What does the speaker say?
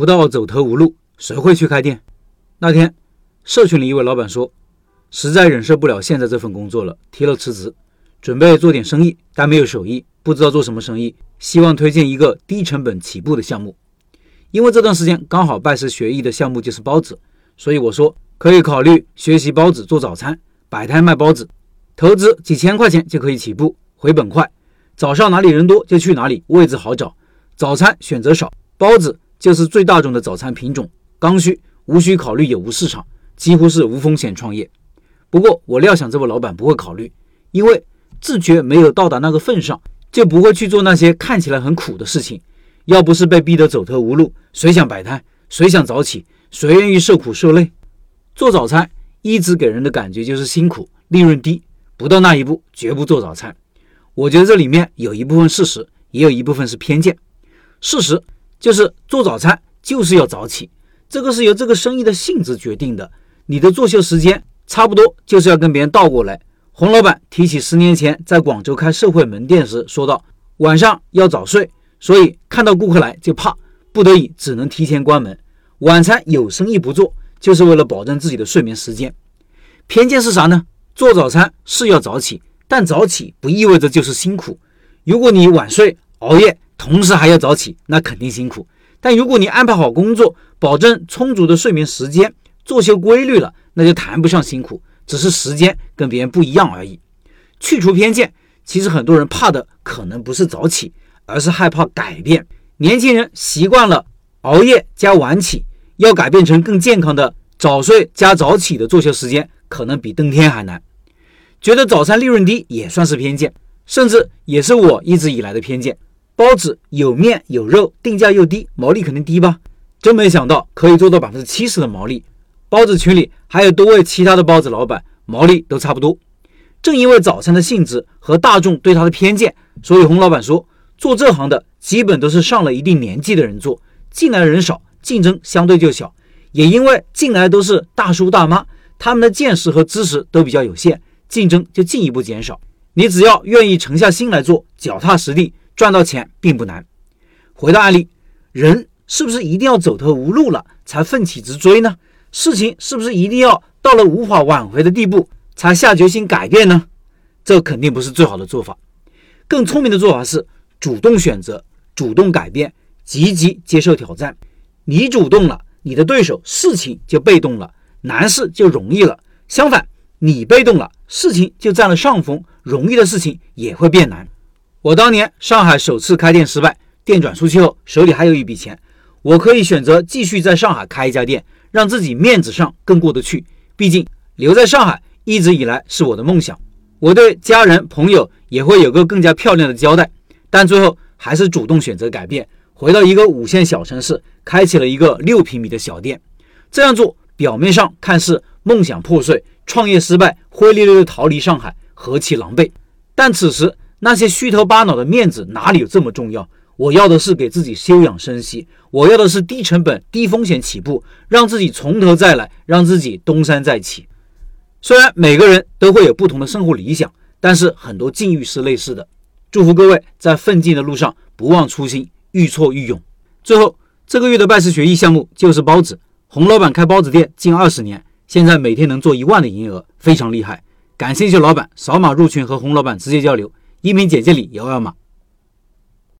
不到走投无路，谁会去开店？那天社群里一位老板说，实在忍受不了现在这份工作了，提了辞职，准备做点生意，但没有手艺，不知道做什么生意，希望推荐一个低成本起步的项目。因为这段时间刚好拜师学艺的项目就是包子，所以我说可以考虑学习包子做早餐，摆摊卖包子，投资几千块钱就可以起步，回本快，早上哪里人多就去哪里，位置好找，早餐选择少，包子就是最大众的早餐品种，刚需，无需考虑有无市场，几乎是无风险创业。不过我料想这位老板不会考虑，因为自觉没有到达那个份上，就不会去做那些看起来很苦的事情。要不是被逼得走投无路，谁想摆摊，谁想早起，谁愿意受苦受累？做早餐一直给人的感觉就是辛苦，利润低，不到那一步绝不做早餐。我觉得这里面有一部分事实，也有一部分是偏见。事实就是做早餐就是要早起，这个是由这个生意的性质决定的，你的作秀时间差不多就是要跟别人倒过来。洪老板提起10年前在广州开社会门店时说道，晚上要早睡，所以看到顾客来就怕，不得已只能提前关门，晚餐有生意不做，就是为了保证自己的睡眠时间。偏见是啥呢？做早餐是要早起，但早起不意味着就是辛苦。如果你晚睡熬夜同时还要早起，那肯定辛苦。但如果你安排好工作，保证充足的睡眠时间，作息规律了，那就谈不上辛苦，只是时间跟别人不一样而已。去除偏见，其实很多人怕的可能不是早起，而是害怕改变。年轻人习惯了熬夜加晚起，要改变成更健康的早睡加早起的作息时间，可能比登天还难。觉得早餐利润低也算是偏见，甚至也是我一直以来的偏见。包子有面有肉，定价又低，毛利肯定低吧？真没想到可以做到 70% 的毛利。包子群里还有多位其他的包子老板，毛利都差不多。正因为早餐的性质和大众对它的偏见，所以洪老板说，做这行的基本都是上了一定年纪的人做，进来人少，竞争相对就小。也因为进来都是大叔大妈，他们的见识和知识都比较有限，竞争就进一步减少。你只要愿意沉下心来做，脚踏实地，赚到钱并不难。回到案例，人是不是一定要走投无路了才奋起直追呢？事情是不是一定要到了无法挽回的地步才下决心改变呢？这肯定不是最好的做法。更聪明的做法是主动选择，主动改变，积极接受挑战。你主动了，你的对手事情就被动了，难事就容易了。相反，你被动了，事情就占了上风，容易的事情也会变难。我当年上海首次开店失败，店转出去后手里还有一笔钱，我可以选择继续在上海开一家店，让自己面子上更过得去，毕竟留在上海一直以来是我的梦想，我对家人朋友也会有个更加漂亮的交代。但最后还是主动选择改变，回到一个5线小城市，开启了一个6平米的小店。这样做表面上看是梦想破碎，创业失败，灰溜溜的逃离上海，何其狼狈。但此时那些虚头巴脑的面子哪里有这么重要？我要的是给自己休养生息，我要的是低成本低风险起步，让自己从头再来，让自己东山再起。虽然每个人都会有不同的生活理想，但是很多境遇是类似的。祝福各位在奋进的路上不忘初心，愈挫愈勇。最后，这个月的拜师学艺项目就是包子。洪老板开包子店近20年，现在每天能做1万的营业额，非常厉害。感兴趣老板扫码入群和洪老板直接交流，音频简介里有二维码。